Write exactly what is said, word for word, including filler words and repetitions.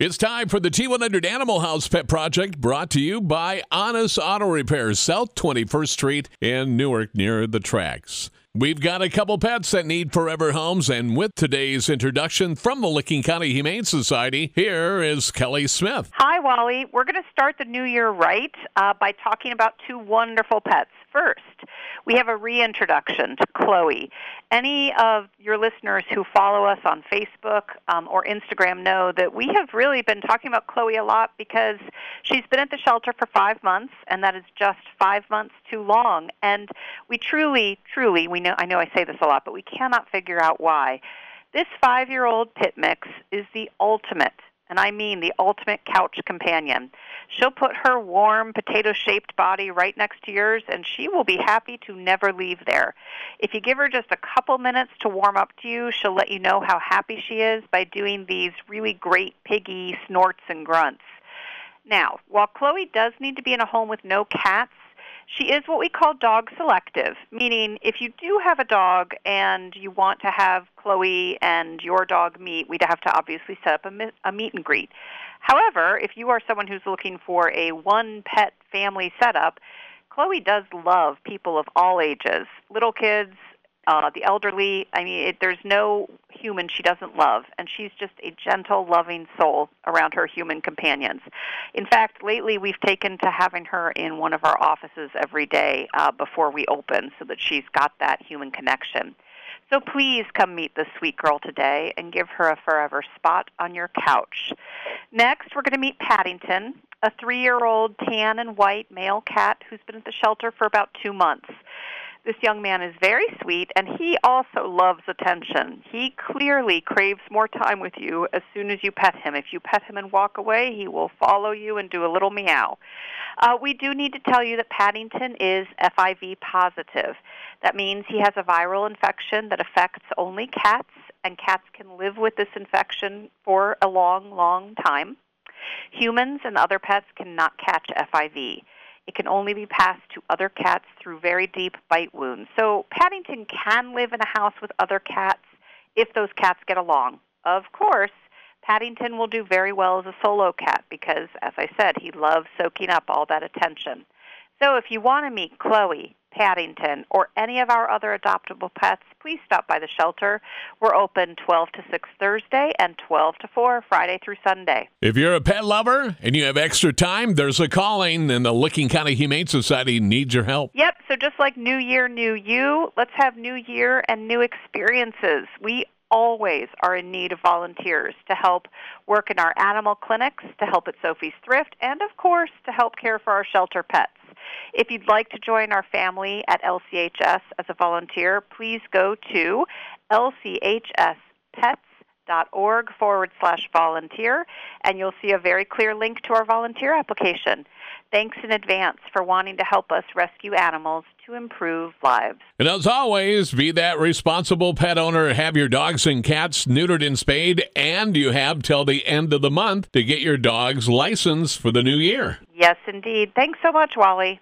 It's time for the T one hundred Animal House Pet Project, brought to you by Honest Auto Repairs, South twenty-first Street in Newark, near the tracks. We've got a couple pets that need forever homes, and with today's introduction from the Licking County Humane Society, here is Kelly Smith. Hi, Wally. We're going to start the new year right uh, by talking about two wonderful pets. First, we have a reintroduction to Chloe. Any of your listeners who follow us on Facebook um, or Instagram know that we have really been talking about Chloe a lot because she's been at the shelter for five months, and that is just five months too long. And we truly, truly, we know, I know I say this a lot, but we cannot figure out why. This five-year-old pit mix is the ultimate, and I mean the ultimate couch companion. She'll put her warm, potato-shaped body right next to yours, and she will be happy to never leave there. If you give her just a couple minutes to warm up to you, she'll let you know how happy she is by doing these really great piggy snorts and grunts. Now, while Chloe does need to be in a home with no cats, she is what we call dog selective, meaning if you do have a dog and you want to have Chloe and your dog meet, we'd have to obviously set up a, a meet and greet. However, if you are someone who's looking for a one-pet family setup, Chloe does love people of all ages, little kids, uh, the elderly. I mean, it, there's no human she doesn't love, and she's just a gentle, loving soul around her human companions. In fact, lately we've taken to having her in one of our offices every day uh, before we open so that she's got that human connection. So please come meet this sweet girl today and give her a forever spot on your couch. Next, we're going to meet Paddington, a three-year-old tan and white male cat who's been at the shelter for about two months. This young man is very sweet, and he also loves attention. He clearly craves more time with you as soon as you pet him. If you pet him and walk away, he will follow you and do a little meow. Uh, we do need to tell you that Paddington is F I V positive. That means he has a viral infection that affects only cats, and cats can live with this infection for a long, long time. Humans and other pets cannot catch F I V. It can only be passed to other cats through very deep bite wounds. So Paddington can live in a house with other cats if those cats get along. Of course, Paddington will do very well as a solo cat because, as I said, he loves soaking up all that attention. So if you want to meet Chloe, Paddington, or any of our other adoptable pets, please stop by the shelter. We're open twelve to six Thursday and twelve to four Friday through Sunday. If you're a pet lover and you have extra time, there's a calling, and the Licking County Humane Society needs your help. Yep, so just like New Year, New You, let's have New Year and new experiences. We always are in need of volunteers to help work in our animal clinics, to help at Sophie's Thrift, and, of course, to help care for our shelter pets. If you'd like to join our family at L C H S as a volunteer, please go to lchspets.org forward slash volunteer, and you'll see a very clear link to our volunteer application. Thanks in advance for wanting to help us rescue animals to improve lives. And as always, be that responsible pet owner. Have your dogs and cats neutered and spayed, and you have till the end of the month to get your dog's license for the new year. Yes, indeed. Thanks so much, Wally.